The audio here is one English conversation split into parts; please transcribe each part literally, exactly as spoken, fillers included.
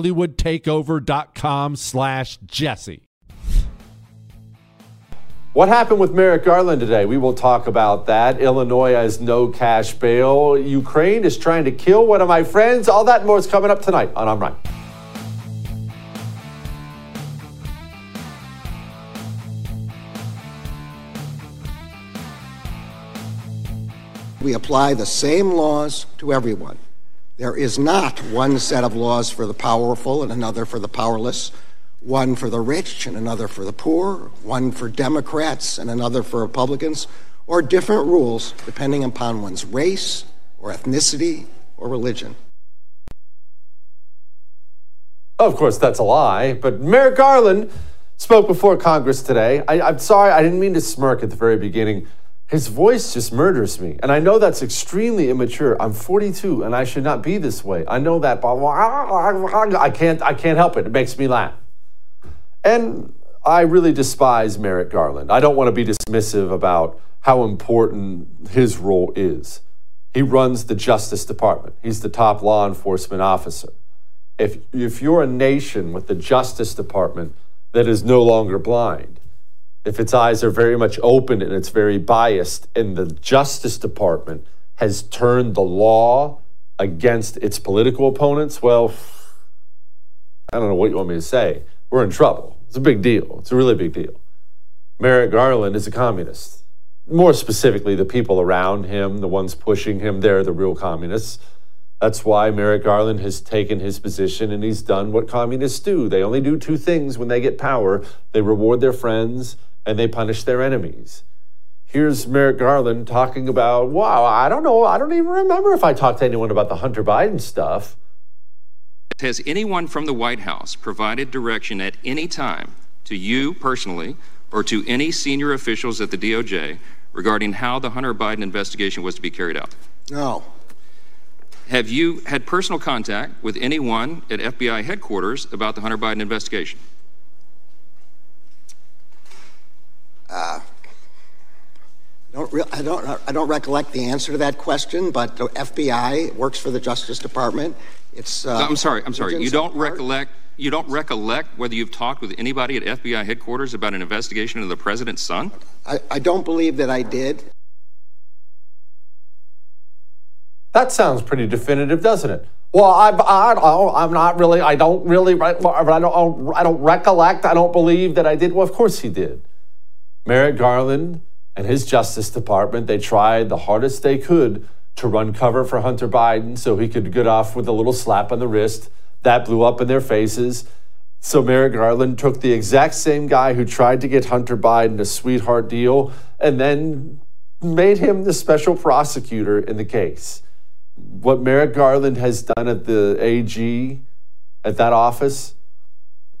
HollywoodTakeover.com slash Jesse. What happened with Merrick Garland today? We will talk about that. Illinois has no cash bail. Ukraine is trying to kill one of my friends. All that and more is coming up tonight on I'm Right. We apply the same laws to everyone. There is not one set of laws for the powerful and another for the powerless, one for the rich and another for the poor, one for Democrats and another for Republicans, or different rules depending upon one's race or ethnicity or religion. Of course, that's a lie, but Merrick Garland spoke before Congress today. I, I'm sorry, I didn't mean to smirk at the very beginning. His voice just murders me. And I know that's extremely immature. I'm forty-two and I should not be this way. I know that, but I can't, I can't help it. It makes me laugh. And I really despise Merrick Garland. I don't want to be dismissive about how important his role is. He runs the Justice Department. He's the top law enforcement officer. If, if you're a nation with the Justice Department that is no longer blind, if its eyes are very much open and it's very biased, and the Justice Department has turned the law against its political opponents, well, I don't know what you want me to say. We're in trouble. It's a big deal. It's a really big deal. Merrick Garland is a communist. More specifically, the people around him, the ones pushing him, they're the real communists. That's why Merrick Garland has taken his position and he's done what communists do. They only do two things when they get power. They reward their friends and they punish their enemies. Here's Merrick Garland talking about, wow, I don't know, I don't even remember if I talked to anyone about the Hunter Biden stuff. Has anyone from the White House provided direction at any time to you personally or to any senior officials at the D O J regarding how the Hunter Biden investigation was to be carried out? No. Have you had personal contact with anyone at F B I headquarters about the Hunter Biden investigation? Uh, I don't re- I don't I don't recollect the answer to that question, but the F B I works for the Justice Department. It's uh, I'm sorry, I'm sorry. You don't recollect you don't recollect whether you've talked with anybody at F B I headquarters about an investigation of the president's son? I, I don't believe that I did. That sounds pretty definitive, doesn't it? Well, I, I, I, I'm not really, I don't really, I don't, I don't recollect, I don't believe that I did. Well, of course he did. Merrick Garland and his Justice Department, they tried the hardest they could to run cover for Hunter Biden so he could get off with a little slap on the wrist. That blew up in their faces. So Merrick Garland took the exact same guy who tried to get Hunter Biden a sweetheart deal and then made him the special prosecutor in the case. What Merrick Garland has done at the A G, at that office,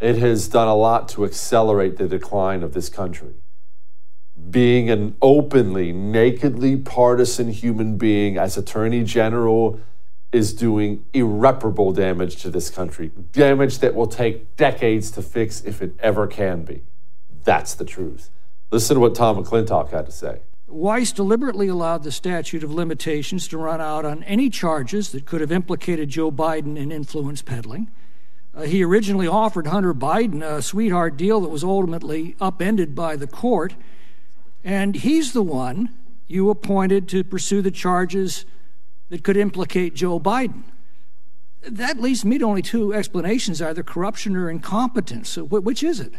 it has done a lot to accelerate the decline of this country. Being an openly, nakedly partisan human being as Attorney General is doing irreparable damage to this country, damage that will take decades to fix if it ever can be. That's the truth. Listen to what Tom McClintock had to say. Weiss deliberately allowed the statute of limitations to run out on any charges that could have implicated Joe Biden in influence peddling. Uh, he originally offered Hunter Biden a sweetheart deal that was ultimately upended by the court, and he's the one you appointed to pursue the charges that could implicate Joe Biden. That leaves me to only two explanations, either corruption or incompetence. So wh- which is it?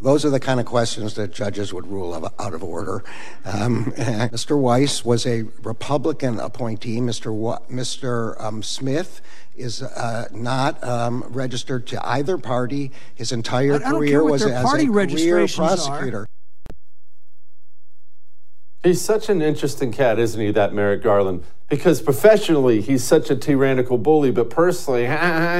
Those are the kind of questions that judges would rule out of order. Um, Mister Weiss was a Republican appointee. Mister Wa- Mister Um, Smith is uh, not um, registered to either party. His entire I, career I was as a career prosecutor. Are. He's such an interesting cat, isn't he, that Merrick Garland? Because professionally, he's such a tyrannical bully, but personally,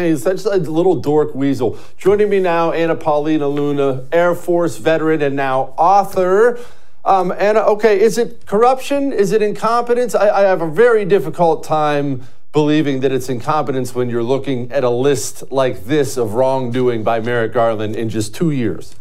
he's such a little dork weasel. Joining me now, Anna Paulina Luna, Air Force veteran and now author. Um, Anna, okay, is it corruption? Is it incompetence? I, I have a very difficult time believing that it's incompetence when you're looking at a list like this of wrongdoing by Merrick Garland in just two years.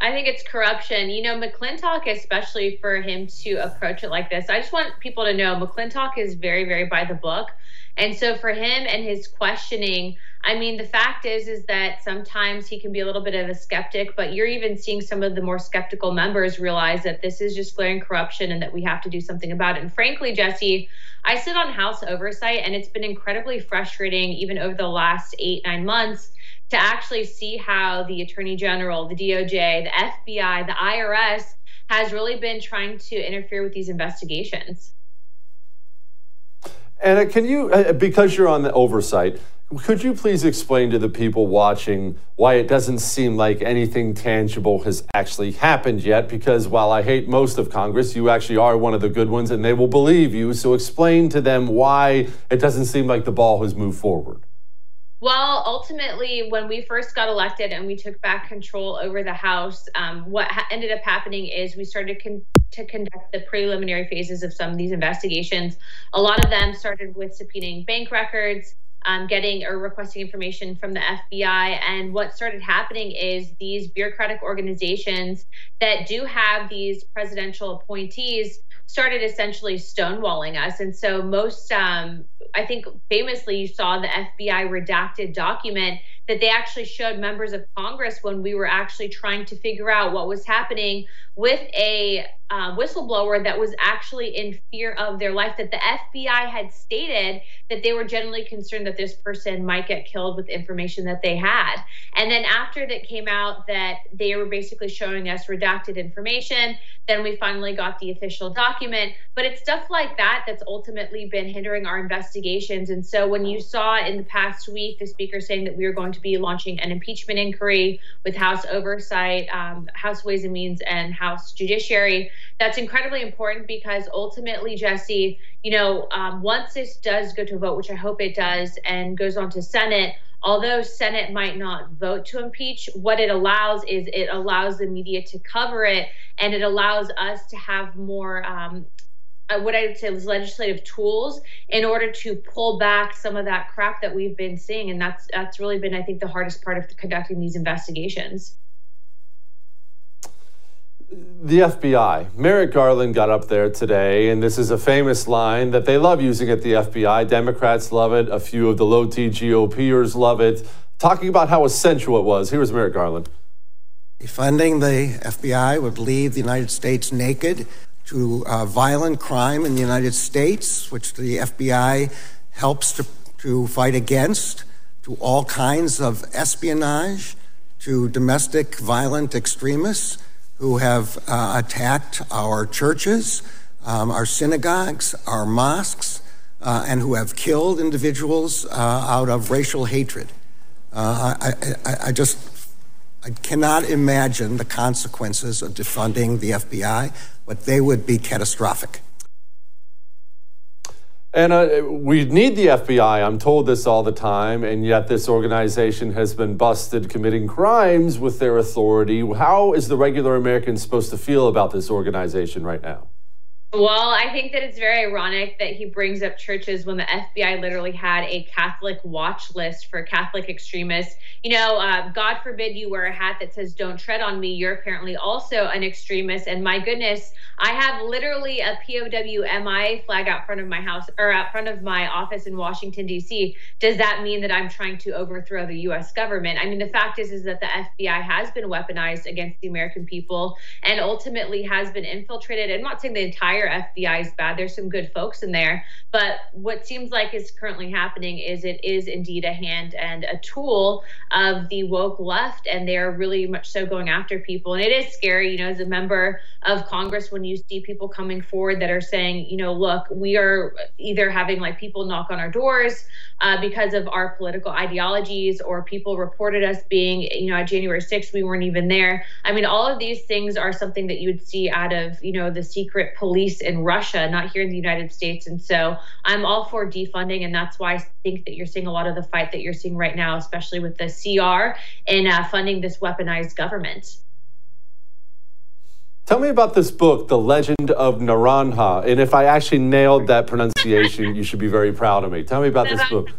I think it's corruption. You know, McClintock, especially for him to approach it like this, I just want people to know McClintock is very, very by the book. And so for him and his questioning, I mean, the fact is, is that sometimes he can be a little bit of a skeptic, but you're even seeing some of the more skeptical members realize that this is just glaring corruption and that we have to do something about it. And frankly, Jesse, I sit on House Oversight, and it's been incredibly frustrating even over the last eight, nine months to actually see how the Attorney General, the D O J, the F B I, the I R S has really been trying to interfere with these investigations. Anna, can you, because you're on the oversight, could you please explain to the people watching why it doesn't seem like anything tangible has actually happened yet? Because while I hate most of Congress, you actually are one of the good ones and they will believe you. So explain to them why it doesn't seem like the ball has moved forward. Well, ultimately, when we first got elected and we took back control over the House, um, what ha- ended up happening is we started con- to conduct the preliminary phases of some of these investigations. A lot of them started with subpoenaing bank records, um, getting or requesting information from the F B I. And what started happening is these bureaucratic organizations that do have these presidential appointees started essentially stonewalling us. And so most, um, I think famously, you saw the F B I redacted document that they actually showed members of Congress when we were actually trying to figure out what was happening with a uh, whistleblower that was actually in fear of their life, that the F B I had stated that they were generally concerned that this person might get killed with information that they had. And then after that came out that they were basically showing us redacted information, then we finally got the official document. But it's stuff like that that's ultimately been hindering our investigations. And so when you saw in the past week, the speaker saying that we were going to be launching an impeachment inquiry with House Oversight, um, House Ways and Means, and House Judiciary, that's incredibly important because ultimately, Jesse, you know, um, once this does go to a vote, which I hope it does, and goes on to Senate, although Senate might not vote to impeach, what it allows is it allows the media to cover it, and it allows us to have more um, what I would say is legislative tools in order to pull back some of that crap that we've been seeing. And that's that's really been, I think, the hardest part of conducting these investigations. The F B I. Merrick Garland got up there today, and this is a famous line that they love using at the F B I. Democrats love it. A few of the low-T GOPers love it. Talking about how essential it was. Here was Merrick Garland. Defunding the F B I would leave the United States naked to uh, violent crime in the United States, which the F B I helps to, to fight against, to all kinds of espionage, to domestic violent extremists who have uh, attacked our churches, um, our synagogues, our mosques, uh, and who have killed individuals uh, out of racial hatred. Uh, I, I, I just I cannot imagine the consequences of defunding the F B I, but they would be catastrophic. And uh, we need the F B I. I'm told this all the time, and yet this organization has been busted committing crimes with their authority. How is the regular American supposed to feel about this organization right now? Well, I think that it's very ironic that he brings up churches when the F B I literally had a Catholic watch list for Catholic extremists. You know, uh, God forbid you wear a hat that says, "Don't tread on me." You're apparently also an extremist. And my goodness, I have literally a P O W M I A flag out front of my house or out front of my office in Washington, D C. Does that mean that I'm trying to overthrow the U S government? I mean, the fact is, is that the F B I has been weaponized against the American people and ultimately has been infiltrated. I'm not saying the entire F B I is bad. There's some good folks in there. But what seems like is currently happening is it is indeed a hand and a tool of the woke left, and they're really much so going after people. And it is scary, you know, as a member of Congress, when you see people coming forward that are saying, you know, look, we are either having like people knock on our doors uh, because of our political ideologies, or people reported us being, you know, on January sixth, we weren't even there. I mean, all of these things are something that you would see out of, you know, the secret police in Russia, not here in the United States. And so I'm all for defunding, and that's why I think that you're seeing a lot of the fight that you're seeing right now, especially with the C R and uh, funding this weaponized government. Tell me about this book, The Legend of Naranja. And if I actually nailed that pronunciation, you should be very proud of me. Tell me about this book.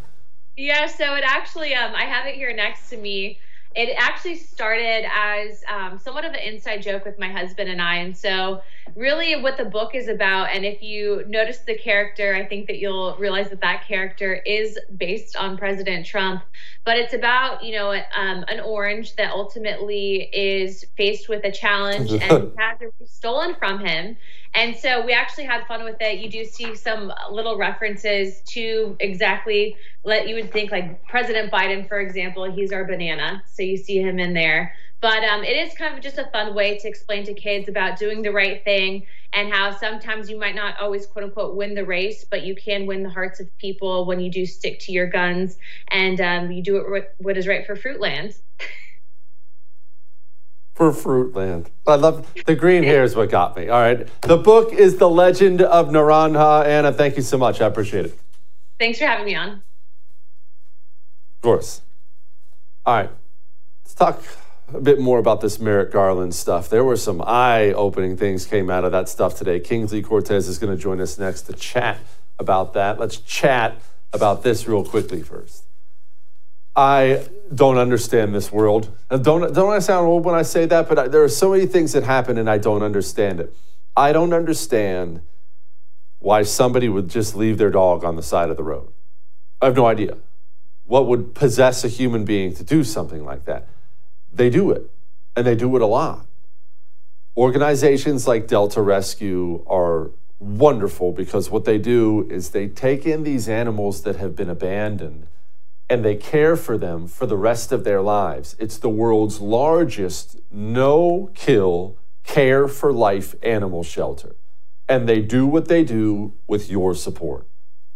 Yeah, so it actually, um, I have it here next to me. It actually started as um, somewhat of an inside joke with my husband and I. And so really what the book is about, and if you notice the character, I think that you'll realize that that character is based on President Trump. But it's about, you know, um, an orange that ultimately is faced with a challenge and has it stolen from him. And so we actually had fun with it. You do see some little references to exactly what you would think, like President Biden, for example, he's our banana. So you see him in there. But um, it is kind of just a fun way to explain to kids about doing the right thing and how sometimes you might not always, quote unquote, win the race, but you can win the hearts of people when you do stick to your guns and um, you do it what is right for Fruitland. For Fruitland. I love the green hair is what got me. All right. The book is The Legend of Naranja. Anna, thank you so much. I appreciate it. Thanks for having me on. Of course. All right. Let's talk a bit more about this Merrick Garland stuff. There were some eye-opening things came out of that stuff today. Kingsley Cortez is going to join us next to chat about that. Let's chat about this real quickly first. I don't understand this world. Don't, don't I sound old when I say that? But I, there are so many things that happen and I don't understand it. I don't understand why somebody would just leave their dog on the side of the road. I have no idea. What would possess a human being to do something like that? They do it, and they do it a lot. Organizations like Delta Rescue are wonderful because what they do is they take in these animals that have been abandoned and they care for them for the rest of their lives. It's the world's largest no-kill, care-for-life animal shelter. And they do what they do with your support.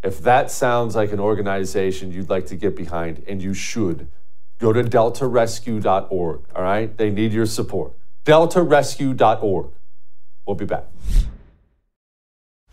If that sounds like an organization you'd like to get behind, and you should, go to delta rescue dot org, all right? They need your support. delta rescue dot org. We'll be back.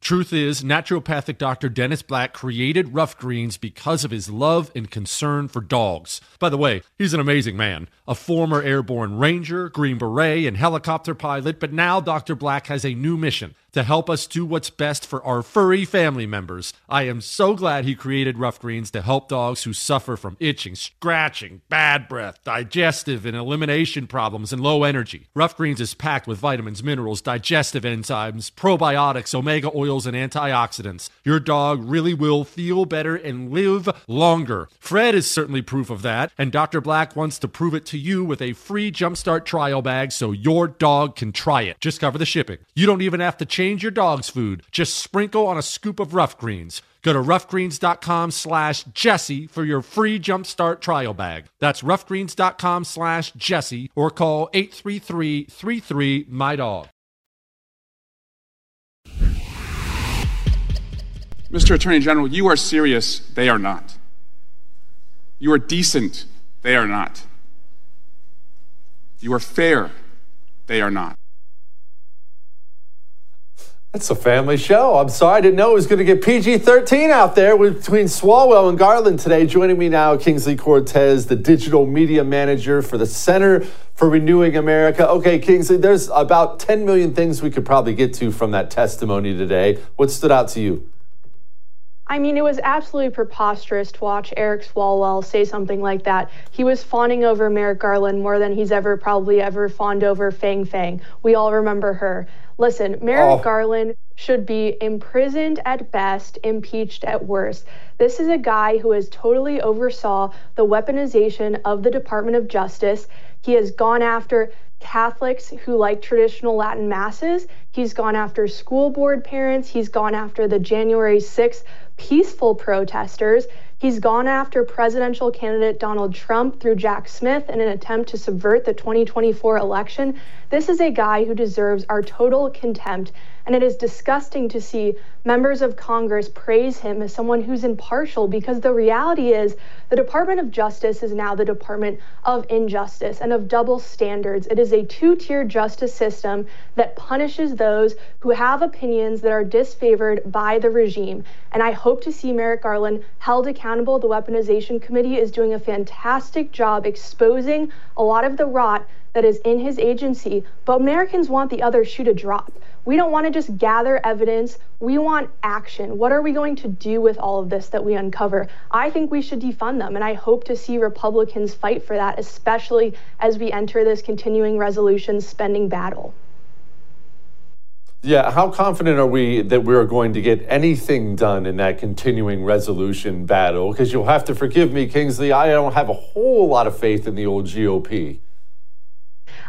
Truth is, naturopathic doctor Dennis Black created Ruff Greens because of his love and concern for dogs. By the way, he's an amazing man, a former airborne ranger, Green Beret, and helicopter pilot, but now Doctor Black has a new mission: to help us do what's best for our furry family members. I am so glad he created Ruff Greens to help dogs who suffer from itching, scratching, bad breath, digestive and elimination problems, and low energy. Ruff Greens is packed with vitamins, minerals, digestive enzymes, probiotics, omega oils, and antioxidants. Your dog really will feel better and live longer. Fred is certainly proof of that, and Doctor Black wants to prove it to you with a free Jumpstart trial bag so your dog can try it. Just cover the shipping. You don't even have to change Change your dog's food. Just sprinkle on a scoop of Ruff Greens. Go to ruffgreens.com slash Jesse for your free Jumpstart trial bag. That's ruffgreens.com slash Jesse or call eight three three, three three, M Y D O G. Mister Attorney General, you are serious. They are not. You are decent. They are not. You are fair. They are not. That's a family show. I'm sorry, I didn't know it was going to get P G thirteen out there between Swalwell and Garland today. Joining me now, Kingsley Cortez, the digital media manager for the Center for Renewing America. Okay, Kingsley, there's about ten million things we could probably get to from that testimony today. What stood out to you? I mean, it was absolutely preposterous to watch Eric Swalwell say something like that. He was fawning over Merrick Garland more than he's ever probably ever fawned over Fang Fang. We all remember her. Listen, Merrick oh. Garland should be imprisoned at best, impeached at worst. This is a guy who has totally oversaw the weaponization of the Department of Justice. He has gone after Catholics who like traditional Latin masses. He's gone after school board parents. He's gone after the January sixth peaceful protesters. He's gone after presidential candidate Donald Trump through Jack Smith in an attempt to subvert the twenty twenty-four election. This is a guy who deserves our total contempt, and it is disgusting to see members of Congress praise him as someone who's impartial, because the reality is the Department of Justice is now the Department of Injustice and of double standards. It is a two-tier justice system that punishes those who have opinions that are disfavored by the regime. And I hope to see Merrick Garland held accountable. The Weaponization Committee is doing a fantastic job exposing a lot of the rot that is in his agency, but Americans want the other shoe to drop. We don't want to just gather evidence. We want action. What are we going to do with all of this that we uncover? I think we should defund them, and I hope to see Republicans fight for that, especially as we enter this continuing resolution spending battle. Yeah, how confident are we that we're going to get anything done in that continuing resolution battle? Because you'll have to forgive me, Kingsley, I don't have a whole lot of faith in the old G O P.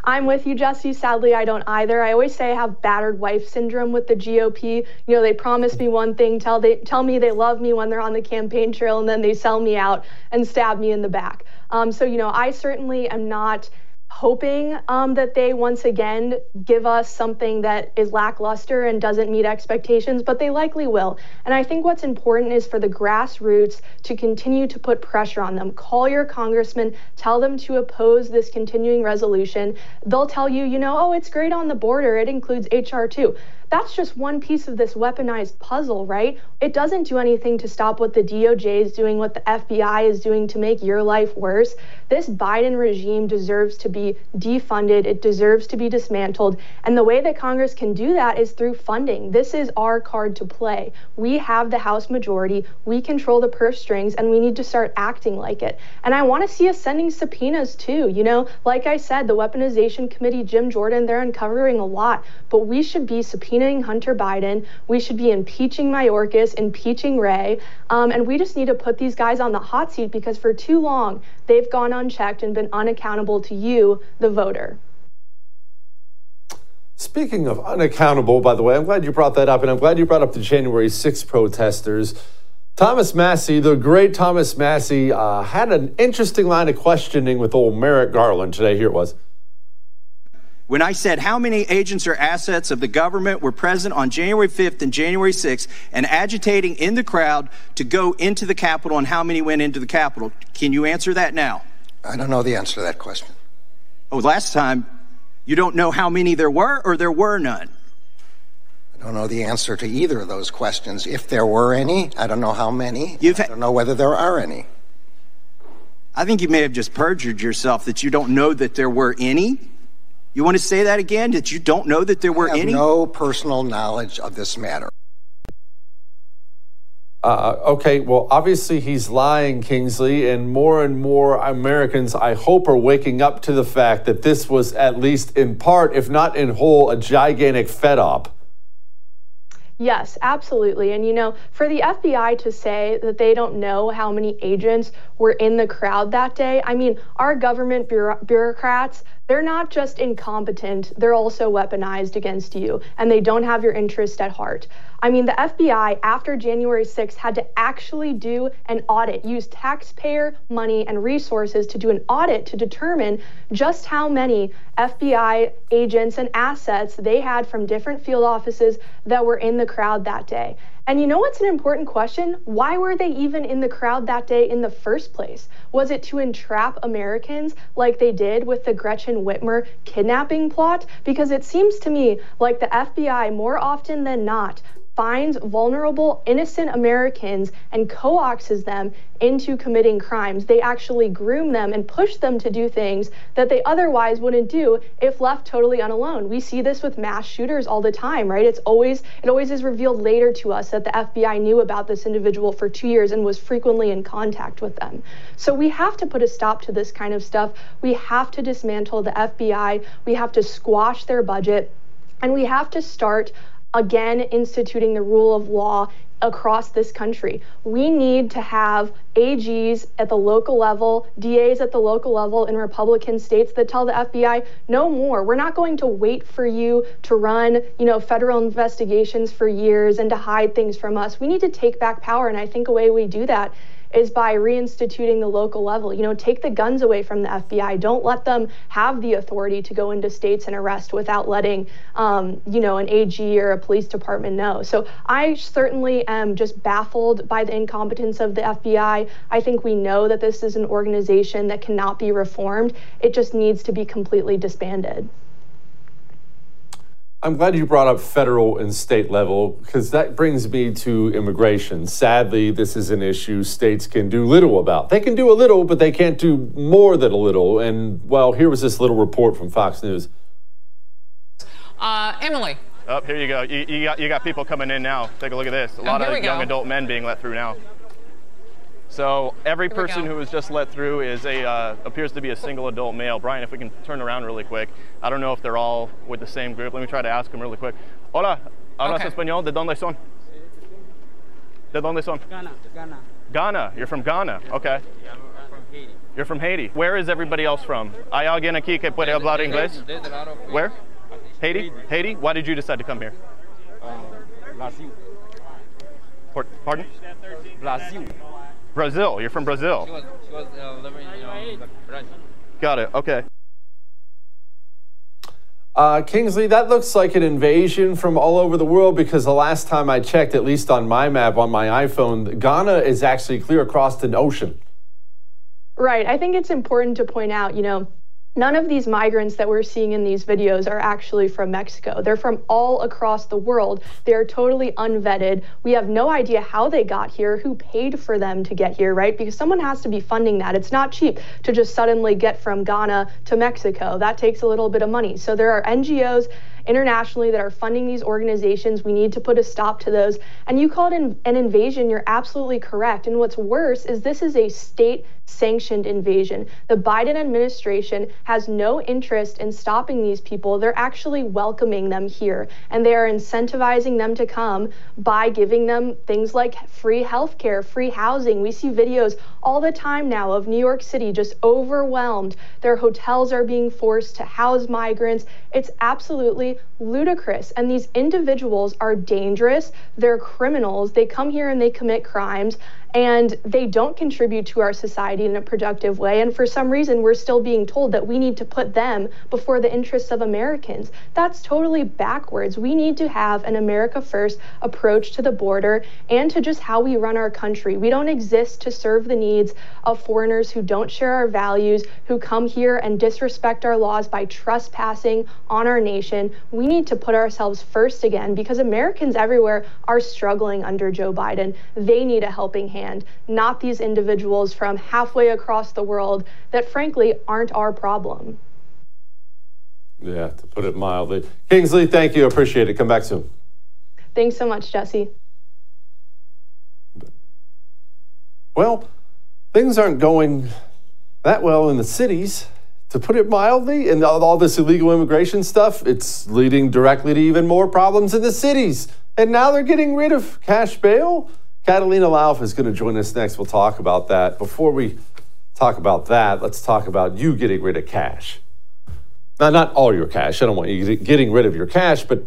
I'm with you, Jesse. Sadly, I don't either. I always say I have battered wife syndrome with the G O P. You know, they promise me one thing, tell they tell me they love me when they're on the campaign trail, and then they sell me out and stab me in the back. Um, so, you know, I certainly am not hoping um, that they once again give us something that is lackluster and doesn't meet expectations, but they likely will. And I think what's important is for the grassroots to continue to put pressure on them. Call your congressman, tell them to oppose this continuing resolution. They'll tell you, you know, oh, it's great on the border. It includes H R two. That's just one piece of this weaponized puzzle, right? It doesn't do anything to stop what the D O J is doing, what the F B I is doing to make your life worse. This Biden regime deserves to be defunded. It deserves to be dismantled. And the way that Congress can do that is through funding. This is our card to play. We have the House majority. We control the purse strings, and we need to start acting like it. And I want to see us sending subpoenas too. You know, like I said, the Weaponization Committee, Jim Jordan, they're uncovering a lot, but we should be subpoenaed Hunter Biden. We should be impeaching Mayorkas, impeaching Ray, um, and we just need to put these guys on the hot seat, because for too long they've gone unchecked and been unaccountable to you, the voter. Speaking of unaccountable, by the way, I'm glad you brought that up, and I'm glad you brought up the January sixth protesters. Thomas Massie, the great Thomas Massie, uh, had an interesting line of questioning with old Merrick Garland today. Here it was. When I said how many agents or assets of the government were present on January fifth and January sixth and agitating in the crowd to go into the Capitol, and how many went into the Capitol, can you answer that now? I don't know the answer to that question. Oh, last time, you don't know how many there were or there were none? I don't know the answer to either of those questions. If there were any, I don't know how many. You've I don't know whether there are any. I think you may have just perjured yourself that you don't know that there were any. You want to say that again, that you don't know that there were any? I have no personal knowledge of this matter. Uh, okay, well, obviously he's lying, Kingsley, and more and more Americans, I hope, are waking up to the fact that this was at least in part, if not in whole, a gigantic fed op. Yes, absolutely. And, you know, for the F B I to say that they don't know how many agents were in the crowd that day, I mean, our government bureau- bureaucrats, they're not just incompetent, they're also weaponized against you, and they don't have your interest at heart. I mean, the F B I, after January sixth, had to actually do an audit, use taxpayer money and resources to do an audit to determine just how many F B I agents and assets they had from different field offices that were in the crowd that day. And you know what's an important question? Why were they even in the crowd that day in the first place? Was it to entrap Americans like they did with the Gretchen Whitmer kidnapping plot? Because it seems to me like the F B I, more often than not, finds vulnerable, innocent Americans and co-oxes them into committing crimes. They actually groom them and push them to do things that they otherwise wouldn't do if left totally unalone. We see this with mass shooters all the time, right? It's always, it always is revealed later to us that the F B I knew about this individual for two years and was frequently in contact with them. So we have to put a stop to this kind of stuff. We have to dismantle the F B I. We have to squash their budget, and we have to start again, instituting the rule of law across this country. We need to have A Gs at the local level, D As at the local level in Republican states that tell the F B I, no more. We're not going to wait for you to run, you know, federal investigations for years and to hide things from us. We need to take back power, and I think a way we do that is by reinstituting the local level. You know, take the guns away from the F B I. Don't let them have the authority to go into states and arrest without letting, um, you know, an A G or a police department know. So I certainly am just baffled by the incompetence of the F B I. I think we know that this is an organization that cannot be reformed. It just needs to be completely disbanded. I'm glad you brought up federal and state level, because that brings me to immigration. Sadly, this is an issue states can do little about. They can do a little, but they can't do more than a little. And, well, here was this little report from Fox News. Uh, Emily. Oh, here you go. You, you, got, you got people coming in now. Take a look at this. A lot oh, of young go. adult men being let through now. So every person who was just let through is a uh, appears to be a single adult male. Brian, if we can turn around really quick. I don't know if they're all with the same group. Let me try to ask them really quick. Hola, hablas okay. español? ¿De dónde son? ¿De dónde son? Ghana. Ghana. Ghana. You're from Ghana. Okay. Yeah, I'm from Haiti. You're from Haiti. Where is everybody else from? ¿Hay alguien aquí que puede hablar inglés? Where? Haiti? Haiti? Why did you decide to come here? Brazil. Pardon? Brazil. Brazil. You're from Brazil. She was, she was, uh, living, you know, Brazil. Got it. Okay. Uh, Kingsley, that looks like an invasion from all over the world, because the last time I checked, at least on my map on my iPhone, Ghana is actually clear across an ocean. Right. I think it's important to point out, you know, none of these migrants that we're seeing in these videos are actually from Mexico. They're from all across the world. They're totally unvetted. We have no idea how they got here, who paid for them to get here, right? Because someone has to be funding that. It's not cheap to just suddenly get from Ghana to Mexico. That takes a little bit of money. So there are N G Os internationally that are funding these organizations. We need to put a stop to those. And you call it an, an invasion. You're absolutely correct. And what's worse is this is a state sanctioned invasion. The Biden administration has no interest in stopping these people. They're actually welcoming them here, and they are incentivizing them to come by giving them things like free healthcare, free housing. We see videos all the time now of New York City just overwhelmed. Their hotels are being forced to house migrants. It's absolutely ludicrous. And these individuals are dangerous. They're criminals. They come here and they commit crimes, and they don't contribute to our society in a productive way. And for some reason, we're still being told that we need to put them before the interests of Americans. That's totally backwards. We need to have an America first approach to the border and to just how we run our country. We don't exist to serve the needs of foreigners who don't share our values, who come here and disrespect our laws by trespassing on our nation. We need to put ourselves first again, because Americans everywhere are struggling under Joe Biden. They need a helping hand, not these individuals from halfway across the world that, frankly, aren't our problem. Yeah, to put it mildly. Kingsley, thank you. Appreciate it. Come back soon. Thanks so much, Jesse. Well, things aren't going that well in the cities, to put it mildly, and all this illegal immigration stuff, it's leading directly to even more problems in the cities. And now they're getting rid of cash bail. Catalina Lauf is going to join us next. We'll talk about that. Before we talk about that, let's talk about you getting rid of cash. Now, not all your cash. I don't want you getting rid of your cash, but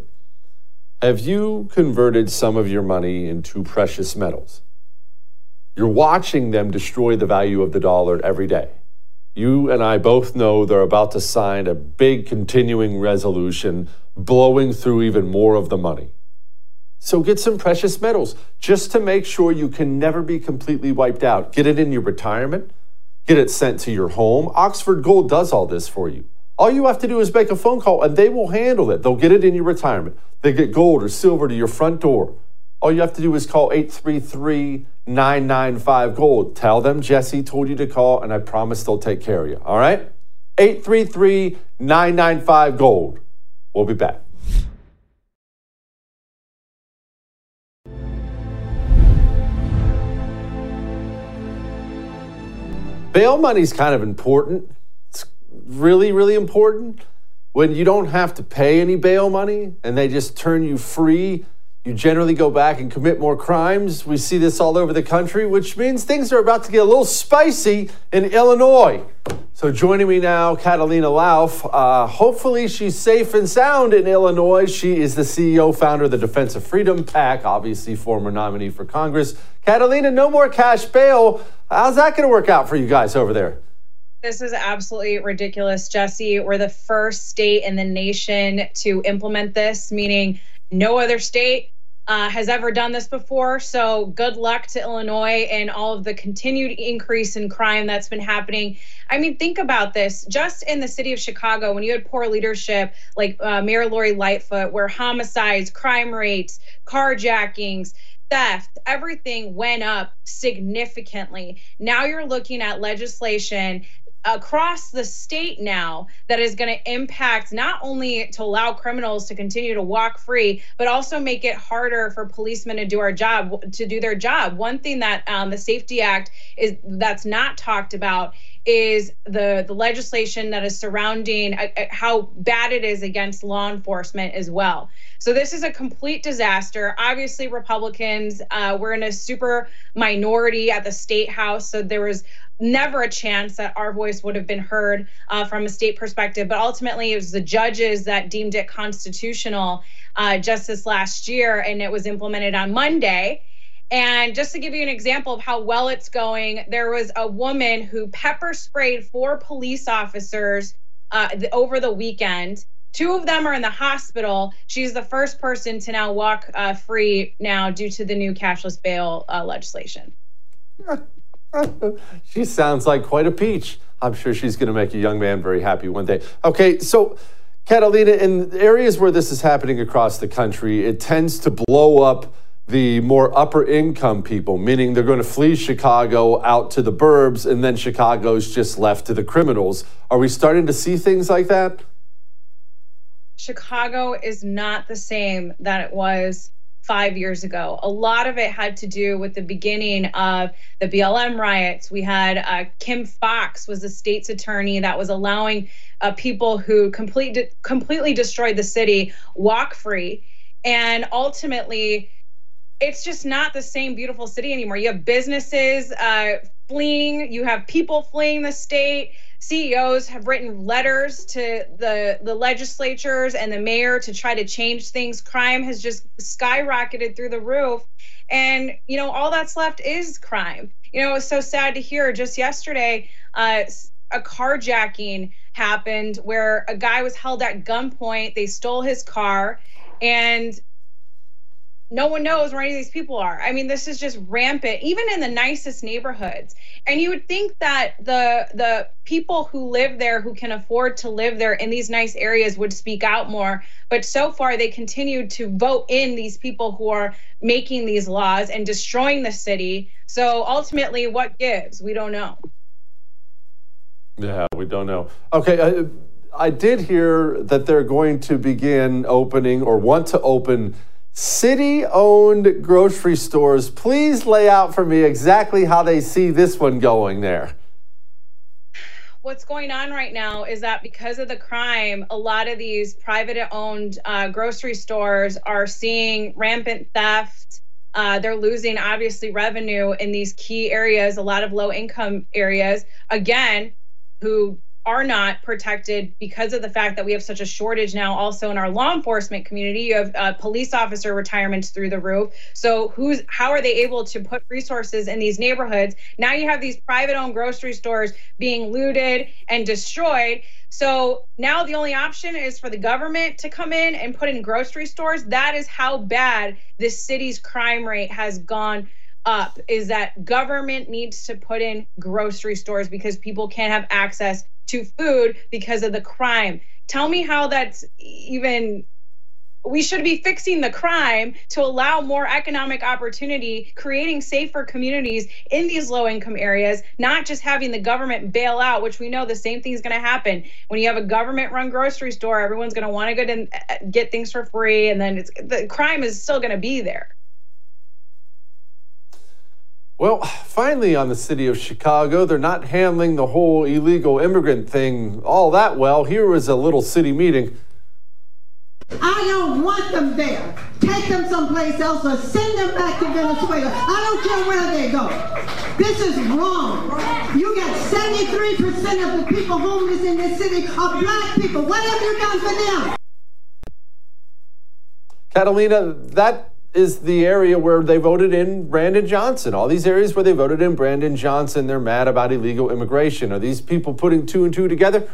have you converted some of your money into precious metals? You're watching them destroy the value of the dollar every day. You and I both know they're about to sign a big continuing resolution, blowing through even more of the money. So get some precious metals just to make sure you can never be completely wiped out. Get it in your retirement. Get it sent to your home. Oxford Gold does all this for you. All you have to do is make a phone call and they will handle it. They'll get it in your retirement. They get gold or silver to your front door. All you have to do is call eight three three, nine nine five, GOLD. Tell them Jesse told you to call, and I promise they'll take care of you. All right? eight three three, nine nine five, GOLD. We'll be back. Bail money's kind of important. It's really, really important. When you don't have to pay any bail money and they just turn you free, you generally go back and commit more crimes. We see this all over the country, which means things are about to get a little spicy in Illinois. So joining me now, Catalina Lauf. Uh, hopefully she's safe and sound in Illinois. She is the C E O, founder of the Defense of Freedom PAC, obviously former nominee for Congress. Catalina, no more cash bail. How's that going to work out for you guys over there? This is absolutely ridiculous, Jesse. We're the first state in the nation to implement this, meaning no other state uh, has ever done this before. So good luck to Illinois and all of the continued increase in crime that's been happening. I mean, think about this. Just in the city of Chicago, when you had poor leadership, like uh, Mayor Lori Lightfoot, where homicides, crime rates, carjackings, theft, everything went up significantly. Now you're looking at legislation across the state now that is going to impact not only to allow criminals to continue to walk free, but also make it harder for policemen to do our job, to do their job. One thing that um, the Safety Act is that's not talked about is the, the legislation that is surrounding uh, how bad it is against law enforcement as well. So this is a complete disaster. Obviously, Republicans uh, were in a super minority at the state house, so there was never a chance that our voice would have been heard uh, from a state perspective. But ultimately, it was the judges that deemed it constitutional uh, just this last year, and it was implemented on Monday. And just to give you an example of how well it's going, there was a woman who pepper sprayed four police officers uh, the, over the weekend. Two of them are in the hospital. She's the first person to now walk uh, free now due to the new cashless bail uh, legislation. She sounds like quite a peach. I'm sure she's going to make a young man very happy one day. Okay, so Catalina, in areas where this is happening across the country, it tends to blow up the more upper income people, meaning they're going to flee Chicago out to the burbs, and then Chicago's just left to the criminals. Are we starting to see things like that? Chicago is not the same that it was five years ago. A lot of it had to do with the beginning of the B L M riots. We had uh, Kim Fox was the state's attorney that was allowing uh, people who complete, completely destroyed the city walk free. And ultimately, it's just not the same beautiful city anymore. You have businesses uh, fleeing, you have people fleeing the state. C E Os have written letters to the, the legislatures and the mayor to try to change things. Crime has just skyrocketed through the roof. And, you know, all that's left is crime. You know, it was so sad to hear just yesterday, uh, a carjacking happened where a guy was held at gunpoint. They stole his car, and no one knows where any of these people are. I mean, this is just rampant, even in the nicest neighborhoods. And you would think that the the people who live there, who can afford to live there in these nice areas, would speak out more. But so far, they continue to vote in these people who are making these laws and destroying the city. So ultimately, what gives? We don't know. Yeah, we don't know. Okay. Uh, I did hear that they're going to begin opening or want to open city-owned grocery stores. Please lay out for me exactly how they see this one going there. What's going on right now is that because of the crime, a lot of these private-owned uh, grocery stores are seeing rampant theft. Uh, they're losing, obviously, revenue in these key areas, a lot of low-income areas, again, who are not protected because of the fact that we have such a shortage now also in our law enforcement community. You have uh, police officer retirements through the roof. So who's how are they able to put resources in these neighborhoods? Now you have these private-owned grocery stores being looted and destroyed. So now the only option is for the government to come in and put in grocery stores. That is how bad this city's crime rate has gone up, is that government needs to put in grocery stores because people can't have access to food because of the crime. Tell me how that's even, we should be fixing the crime to allow more economic opportunity, creating safer communities in these low-income areas, not just having the government bail out, which we know the same thing is going to happen. When you have a government-run grocery store, everyone's going to want to go and get things for free, and then it's, the crime is still going to be there. Well, finally, on the city of Chicago, they're not handling the whole illegal immigrant thing all that well. Here was a little city meeting. I don't want them there. Take them someplace else or send them back to Venezuela. I don't care where they go. This is wrong. You got seventy-three percent of the people homeless in this city are black people. What have you done for them? Catalina, that is the area where they voted in Brandon Johnson. All these areas where they voted in Brandon Johnson, they're mad about illegal immigration. Are these people putting two and two together?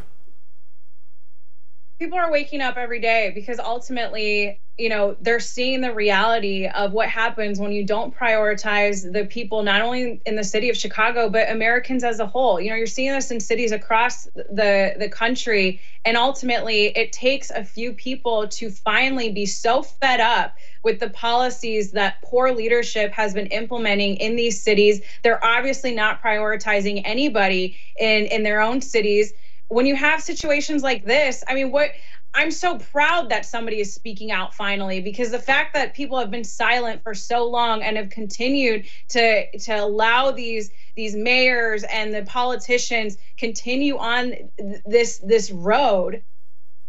People are waking up every day because ultimately, you know, they're seeing the reality of what happens when you don't prioritize the people, not only in the city of Chicago, but Americans as a whole. You know, you're seeing this in cities across the, the country. And ultimately, it takes a few people to finally be so fed up with the policies that poor leadership has been implementing in these cities. They're obviously not prioritizing anybody in, in their own cities. When you have situations like this, I mean, what I'm so proud that somebody is speaking out finally, because the fact that people have been silent for so long and have continued to to allow these these mayors and the politicians continue on th- this this road.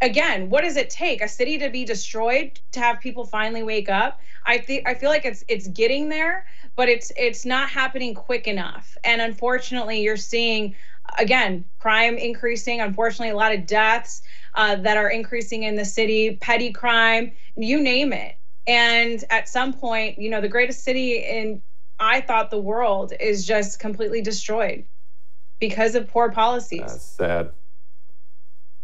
Again, what does it take? A city to be destroyed to have people finally wake up? I think I feel like it's it's getting there, but it's it's not happening quick enough. And unfortunately, you're seeing, again, crime increasing. Unfortunately, a lot of deaths uh, that are increasing in the city, petty crime, you name it. And at some point, you know, the greatest city in, I thought, the world is just completely destroyed because of poor policies. That's sad.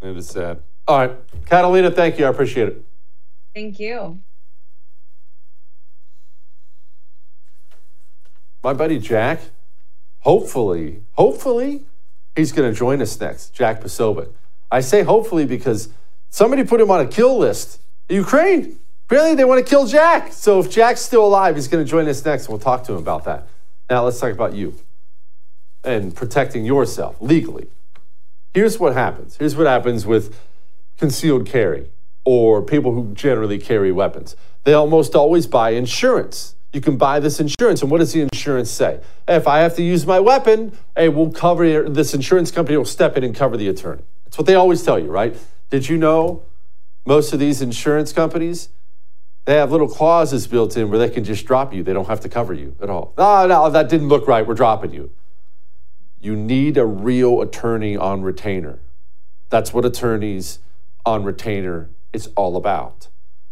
It is sad. All right. Catalina, thank you. I appreciate it. Thank you. My buddy Jack, hopefully, hopefully, he's going to join us next, Jack Posobiec. I say hopefully because somebody put him on a kill list. Ukraine, really, they want to kill Jack. So if Jack's still alive, he's going to join us next. We'll talk to him about that. Now let's talk about you and protecting yourself legally. Here's what happens. Here's what happens with concealed carry or people who generally carry weapons. They almost always buy insurance. You can buy this insurance. And what does the insurance say? If I have to use my weapon, hey, we'll cover, this insurance company will step in and cover the attorney. That's what they always tell you, right? Did you know most of these insurance companies, they have little clauses built in where they can just drop you. They don't have to cover you at all. No, no, that didn't look right. We're dropping you. You need a real attorney on retainer. That's what attorneys on retainer is all about.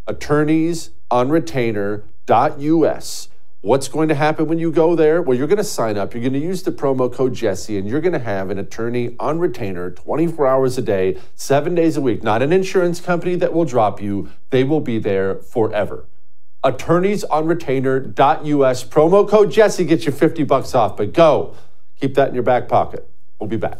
Attorneys on retainer .us. What's going to happen when you go there? Well, you're going to sign up. You're going to use the promo code Jesse, and you're going to have an attorney on retainer twenty-four hours a day, seven days a week. Not an insurance company that will drop you. They will be there forever. attorneys on retainer dot U S. Promo code Jesse gets you fifty bucks off, but go. Keep that in your back pocket. We'll be back.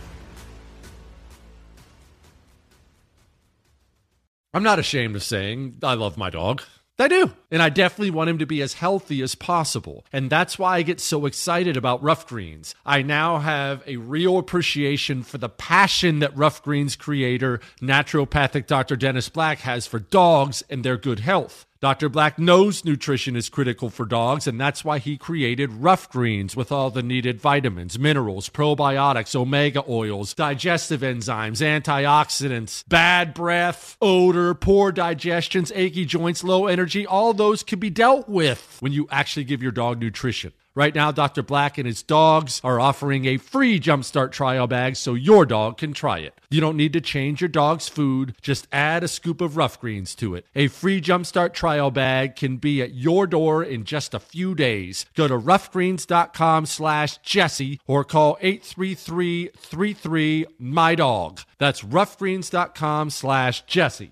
I'm not ashamed of saying I love my dog. I do. And I definitely want him to be as healthy as possible. And that's why I get so excited about Ruff Greens. I now have a real appreciation for the passion that Ruff Greens creator, naturopathic Doctor Dennis Black, has for dogs and their good health. Doctor Black knows nutrition is critical for dogs, and that's why he created Ruff Greens with all the needed vitamins, minerals, probiotics, omega oils, digestive enzymes, antioxidants, bad breath, odor, poor digestions, achy joints, low energy. All those can be dealt with when you actually give your dog nutrition. Right now, Doctor Black and his dogs are offering a free Jumpstart trial bag so your dog can try it. You don't need to change your dog's food. Just add a scoop of Ruff Greens to it. A free Jumpstart trial bag can be at your door in just a few days. Go to ruffgreens.com slash Jesse or call eight three three, three three, M Y D O G. That's ruffgreens.com slash Jesse.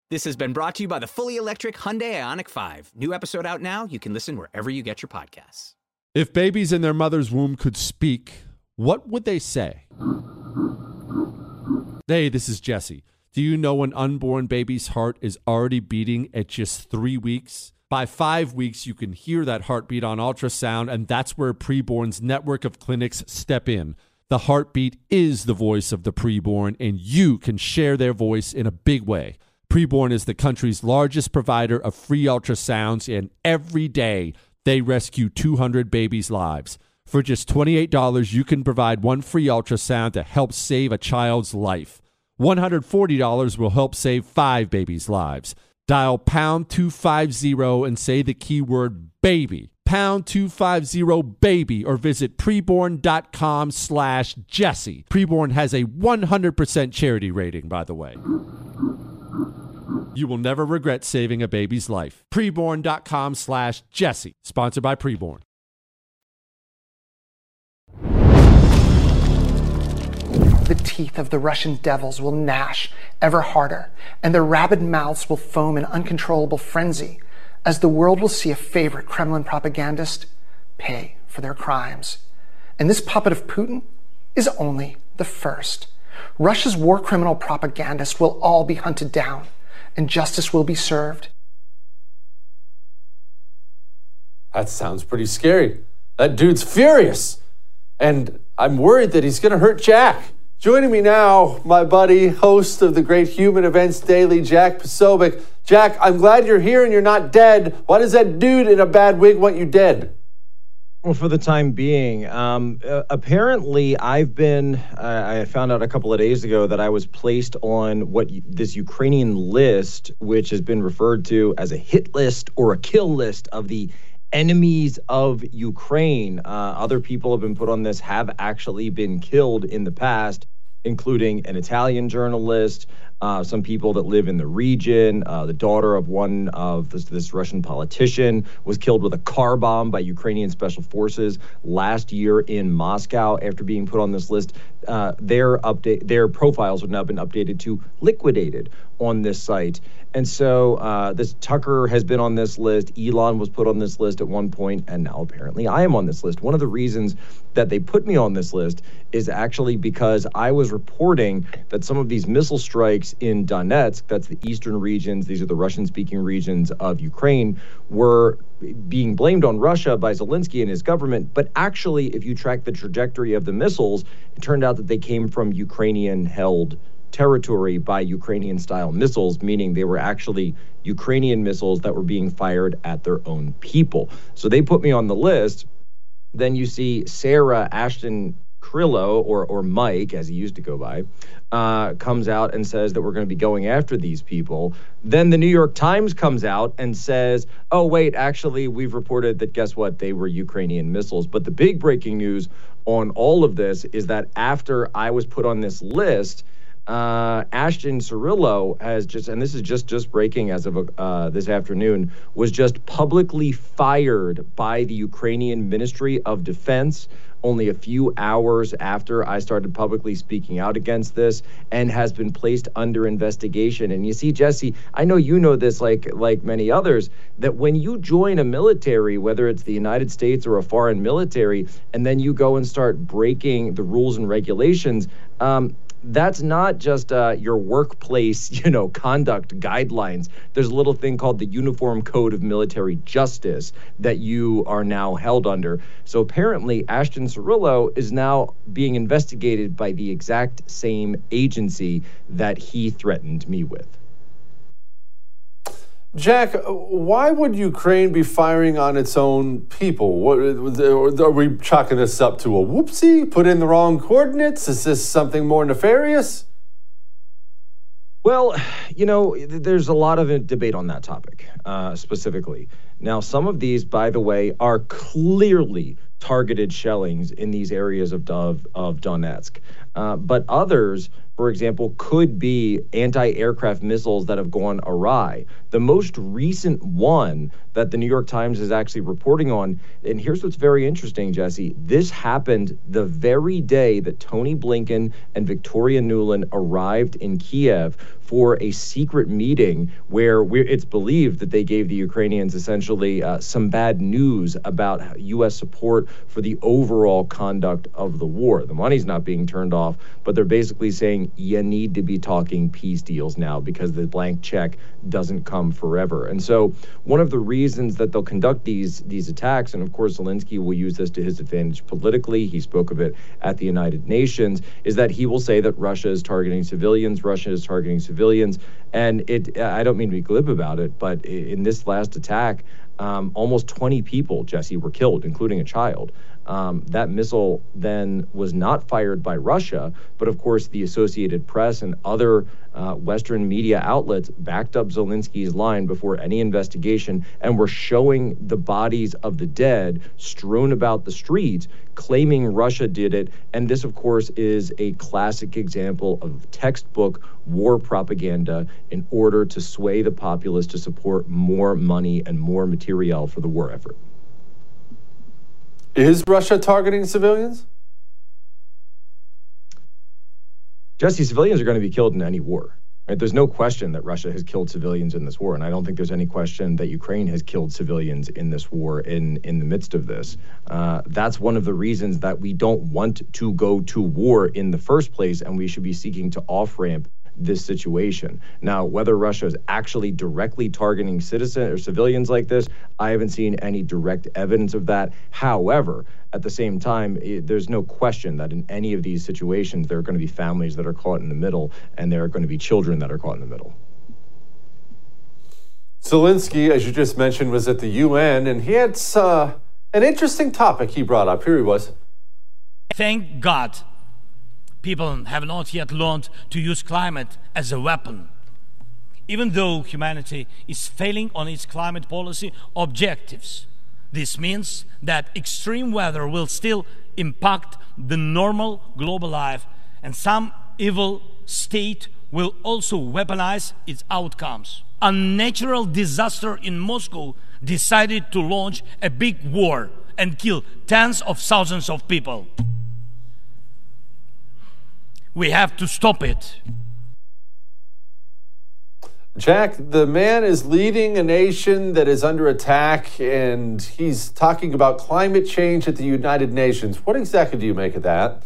This has been brought to you by the fully electric Hyundai Ioniq five. New episode out now. You can listen wherever you get your podcasts. If babies in their mother's womb could speak, what would they say? Hey, this is Jesse. Do you know an unborn baby's heart is already beating at just three weeks? By five weeks, you can hear that heartbeat on ultrasound, and that's where Preborn's network of clinics step in. The heartbeat is the voice of the preborn, and you can share their voice in a big way. Preborn is the country's largest provider of free ultrasounds, and every day they rescue two hundred babies' lives. For just twenty-eight dollars, you can provide one free ultrasound to help save a child's life. one hundred forty dollars will help save five babies' lives. Dial pound two fifty and say the keyword baby. Pound two fifty baby or visit preborn.com slash Jesse. Preborn has a one hundred percent charity rating, by the way. You will never regret saving a baby's life. Preborn.com slash Jesse. Sponsored by Preborn. The teeth of the Russian devils will gnash ever harder, and their rabid mouths will foam in uncontrollable frenzy as the world will see a favorite Kremlin propagandist pay for their crimes. And this puppet of Putin is only the first. Russia's war criminal propagandists will all be hunted down, and justice will be served. That sounds pretty scary. That dude's furious. And I'm worried that he's going to hurt Jack. Joining me now, my buddy, host of the great Human Events Daily, Jack Posobiec. Jack, I'm glad you're here and you're not dead. Why does that dude in a bad wig want you dead? Well, for the time being, um, uh, apparently I've been, uh, I found out a couple of days ago that I was placed on what y- this Ukrainian list, which has been referred to as a hit list or a kill list of the enemies of Ukraine. Uh, other people have been put on this, have actually been killed in the past, including an Italian journalist, uh, some people that live in the region. Uh, the daughter of one of this, this Russian politician was killed with a car bomb by Ukrainian special forces last year in Moscow after being put on this list. Uh, their update, their profiles have now been updated to liquidated on this site. And so uh, this Tucker has been on this list. Elon was put on this list at one point, and now apparently I am on this list. One of the reasons that they put me on this list is actually because I was reporting that some of these missile strikes in Donetsk, that's the eastern regions, these are the Russian-speaking regions of Ukraine, were being blamed on Russia by Zelensky and his government. But actually, if you track the trajectory of the missiles, it turned out that they came from Ukrainian-held territory by Ukrainian-style missiles, meaning they were actually Ukrainian missiles that were being fired at their own people. So they put me on the list. Then you see Sarah Ashton-Cirillo, or or Mike, as he used to go by, uh, comes out and says that we're going to be going after these people. Then the New York Times comes out and says, oh, wait, actually, we've reported that, guess what, they were Ukrainian missiles. But the big breaking news on all of this is that after I was put on this list, uh, Ashton-Cirillo has just, and this is just, just breaking as of uh, this afternoon, was just publicly fired by the Ukrainian Ministry of Defense only a few hours after I started publicly speaking out against this, and has been placed under investigation. And you see, Jesse, I know you know this like like many others, that when you join a military, whether it's the United States or a foreign military, and then you go and start breaking the rules and regulations, um, that's not just uh, your workplace, you know, conduct guidelines. There's a little thing called the Uniform Code of Military Justice that you are now held under. So apparently, Ashton-Cirillo is now being investigated by the exact same agency that he threatened me with. Jack, why would Ukraine be firing on its own people? What, are we chalking this up to a whoopsie? Put in the wrong coordinates? Is this something more nefarious? Well, you know, there's a lot of debate on that topic, uh, specifically. Now, some of these, by the way, are clearly targeted shellings in these areas of, of, of Donetsk. Uh, but others, for example, could be anti-aircraft missiles that have gone awry. The most recent one that the New York Times is actually reporting on, and here's what's very interesting, Jesse, this happened the very day that Tony Blinken and Victoria Nuland arrived in Kiev for a secret meeting where we're, it's believed that they gave the Ukrainians essentially uh, some bad news about U S support for the overall conduct of the war. The money's not being turned off, but they're basically saying you need to be talking peace deals now because the blank check doesn't come forever. And so one of the reasons that they'll conduct these, these attacks, and of course Zelensky will use this to his advantage politically, he spoke of it at the United Nations, is that he will say that Russia is targeting civilians, Russia is targeting civilians, Civilians, and it—I don't mean to be glib about it—but in this last attack, um, almost twenty people, Jesse, were killed, including a child. Um, that missile then was not fired by Russia, but of course the Associated Press and other uh, Western media outlets backed up Zelensky's line before any investigation and were showing the bodies of the dead strewn about the streets, claiming Russia did it. And this, of course, is a classic example of textbook war propaganda in order to sway the populace to support more money and more materiel for the war effort. Is Russia targeting civilians? Jesse, civilians are going to be killed in any war. Right? There's no question that Russia has killed civilians in this war, and I don't think there's any question that Ukraine has killed civilians in this war in, in the midst of this. Uh, that's one of the reasons that we don't want to go to war in the first place, and we should be seeking to off-ramp this situation. Now, whether Russia is actually directly targeting citizens or civilians like this, I haven't seen any direct evidence of that. However, at the same time, it, there's no question that in any of these situations, there are going to be families that are caught in the middle, and there are going to be children that are caught in the middle. Zelensky, as you just mentioned, was at the U N, and he had uh, an interesting topic he brought up. Here he was. Thank God. People have not yet learned to use climate as a weapon. Even though humanity is failing on its climate policy objectives, this means that extreme weather will still impact the normal global life, and some evil state will also weaponize its outcomes. A natural disaster in Moscow decided to launch a big war and kill tens of thousands of people. We have to stop it. Jack, the man is leading a nation that is under attack, and he's talking about climate change at the United Nations. What exactly do you make of that?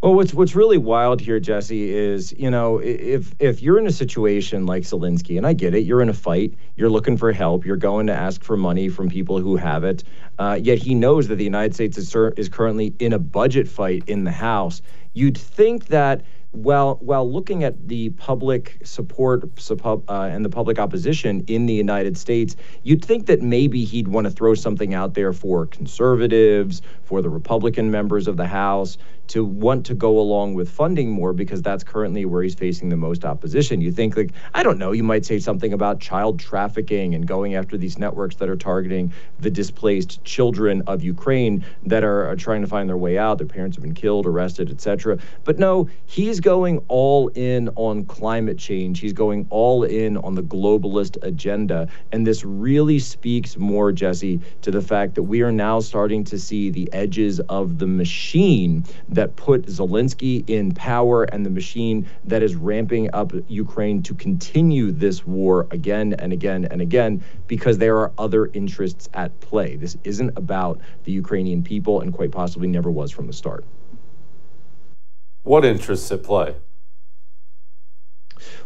Well, what's what's really wild here, Jesse, is, you know, if if you're in a situation like Zelensky, and I get it, you're in a fight, you're looking for help, you're going to ask for money from people who have it, uh, yet he knows that the United States is, is currently in a budget fight in the House. You'd think that While, while looking at the public support uh, and the public opposition in the United States, you'd think that maybe he'd want to throw something out there for conservatives, for the Republican members of the House, to want to go along with funding more, because that's currently where he's facing the most opposition. You think, like, I don't know, you might say something about child trafficking and going after these networks that are targeting the displaced children of Ukraine that are, are trying to find their way out. Their parents have been killed, arrested, et cetera. But no, he's going all in on climate change. He's going all in on the globalist agenda. And this really speaks more, Jesse, to the fact that we are now starting to see the edges of the machine that put Zelensky in power, and the machine that is ramping up Ukraine to continue this war again and again and again, because there are other interests at play. This isn't about the Ukrainian people, and quite possibly never was from the start. What interests at play?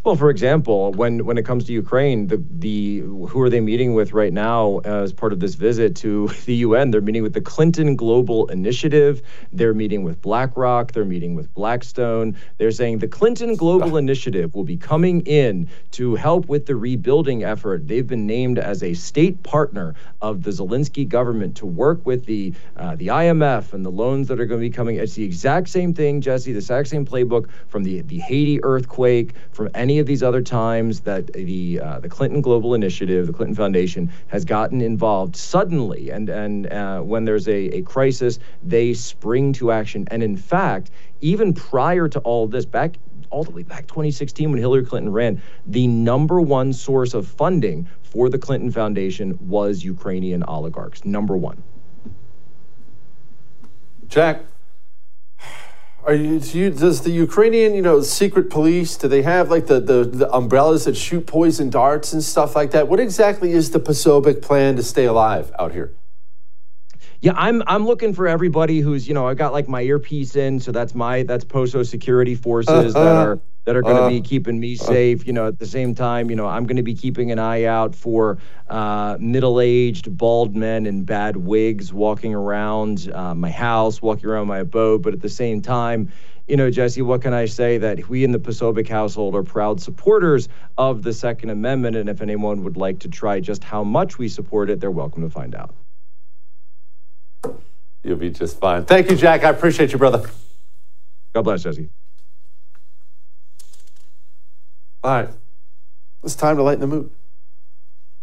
Well, for example, when, when it comes to Ukraine, the the who are they meeting with right now as part of this visit to the U N? They're meeting with the Clinton Global Initiative. They're meeting with BlackRock. They're meeting with Blackstone. They're saying the Clinton Global Initiative will be coming in to help with the rebuilding effort. They've been named as a state partner of the Zelensky government to work with the uh, the I M F and the loans that are going to be coming. It's the exact same thing, Jesse, the exact same playbook from the, the Haiti earthquake, from any of these other times that the uh, the Clinton Global Initiative, the Clinton Foundation, has gotten involved suddenly. And, and uh, when there's a, a crisis, they spring to action. And in fact, even prior to all this, back all the way back twenty sixteen when Hillary Clinton ran, the number one source of funding for the Clinton Foundation was Ukrainian oligarchs, number one. Jack. Are you, does the Ukrainian, you know, secret police, do they have like the, the, the umbrellas that shoot poison darts and stuff like that? What exactly is the Posobiec plan to stay alive out here? Yeah, I'm I'm looking for everybody who's, you know, I got like my earpiece in, so that's my, that's Poso security forces uh, uh, that are that are going to uh, be keeping me safe. Uh, you know, at the same time, you know, I'm going to be keeping an eye out for uh, middle-aged bald men in bad wigs walking around uh, my house, walking around my abode. But at the same time, you know, Jesse, what can I say? That we in the Posobiec household are proud supporters of the Second Amendment, and if anyone would like to try just how much we support it, they're welcome to find out. You'll be just fine. Thank you, Jack. I appreciate you, brother. God bless, Jesse. All right. It's time to lighten the mood.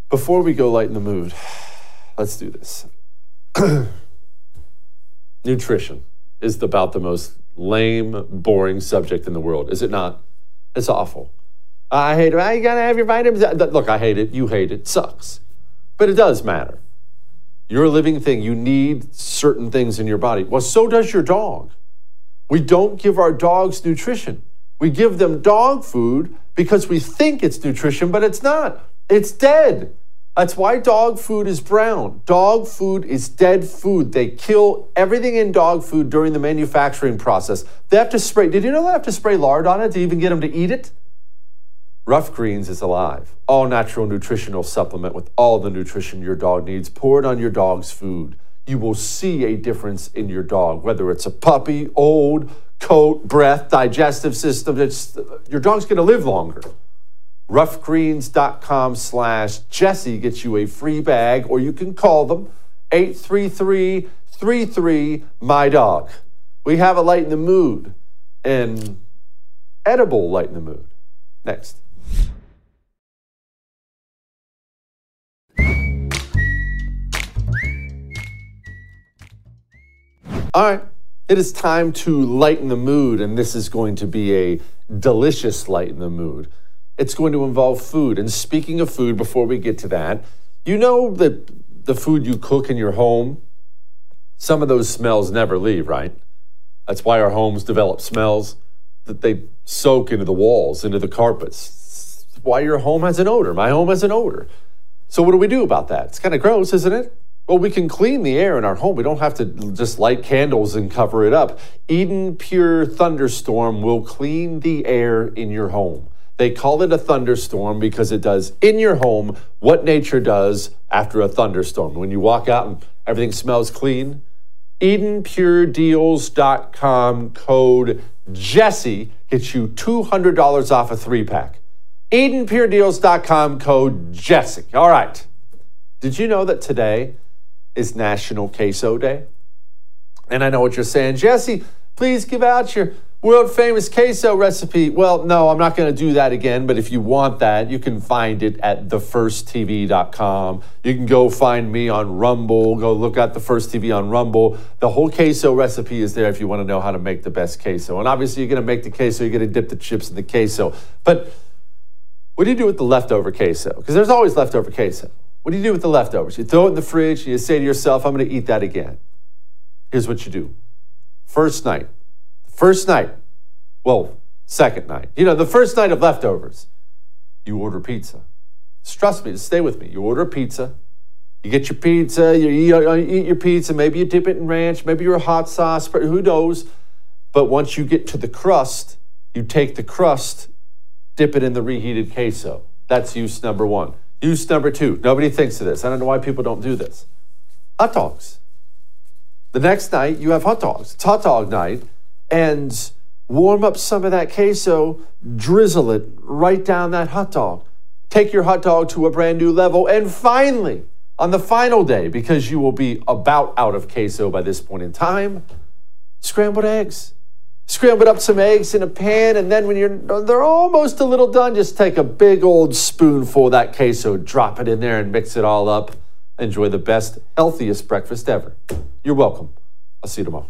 Before we go lighten the mood, let's do this. Nutrition is about the most lame, boring subject in the world, is it not? It's awful. I hate it. You gotta have your vitamins. Look, I hate it. You hate it. It sucks. But it does matter. You're a living thing. You need certain things in your body. Well, so does your dog. We don't give our dogs nutrition. We give them dog food because we think it's nutrition, but it's not. It's dead. That's why dog food is brown. Dog food is dead food. They kill everything in dog food during the manufacturing process. They have to spray. Did you know they have to spray lard on it to even get them to eat it? Ruff Greens is alive. All natural nutritional supplement with all the nutrition your dog needs. Pour it on your dog's food. You will see a difference in your dog, whether it's a puppy, old, coat, breath, digestive system. It's, your dog's going to live longer. Ruff Greens dot com slash Jesse gets you a free bag, or you can call them eight three three, three three, M Y D O G. We have a light in the mood, an edible light in the mood. Next. All right, it is time to lighten the mood, and this is going to be a delicious light in the mood. It's going to involve food, and speaking of food, before we get to that, you know the, the food you cook in your home? Some of those smells never leave, right? That's why our homes develop smells that they soak into the walls, into the carpets. That's why your home has an odor. My home has an odor. So what do we do about that? It's kind of gross, isn't it? Well, we can clean the air in our home. We don't have to just light candles and cover it up. Eden Pure Thunderstorm will clean the air in your home. They call it a thunderstorm because it does in your home what nature does after a thunderstorm. When you walk out and everything smells clean, Eden Pure Deals dot com code Jesse gets you two hundred dollars off a three-pack. Eden Pure Deals dot com code Jesse. All right. Did you know that today is National Queso Day? And I know what you're saying, Jesse, Please give out your world-famous queso recipe. Well, no, I'm not going to do that again, but if you want that, you can find it at the first T V dot com. You can go find me on Rumble. Go look at The First T V on Rumble. The whole queso recipe is there if you want to know how to make the best queso. And obviously, you're going to make the queso. You're going to dip the chips in the queso. But what do you do with the leftover queso? Because there's always leftover queso. What do you do with the leftovers? You throw it in the fridge, and you say to yourself, I'm going to eat that again. Here's what you do. First night. First night, well, second night. You know, the first night of leftovers, you order pizza. Just trust me, just stay with me. You order a pizza, you get your pizza, you eat your pizza, maybe you dip it in ranch, maybe you're a hot sauce, who knows? But once you get to the crust, you take the crust, dip it in the reheated queso. That's use number one. Use number two, nobody thinks of this. I don't know why people don't do this. Hot dogs. The next night, you have hot dogs. It's hot dog night. And warm up some of that queso, drizzle it right down that hot dog. Take your hot dog to a brand new level. And finally, on the final day, because you will be about out of queso by this point in time, scrambled eggs. Scramble up some eggs in a pan, and then when you're they're almost a little done, just take a big old spoonful of that queso, drop it in there, and mix it all up. Enjoy the best, healthiest breakfast ever. You're welcome. I'll see you tomorrow.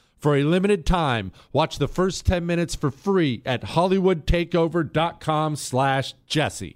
For a limited time, watch the first ten minutes for free at hollywood takeover dot com slash Jesse.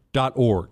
Org.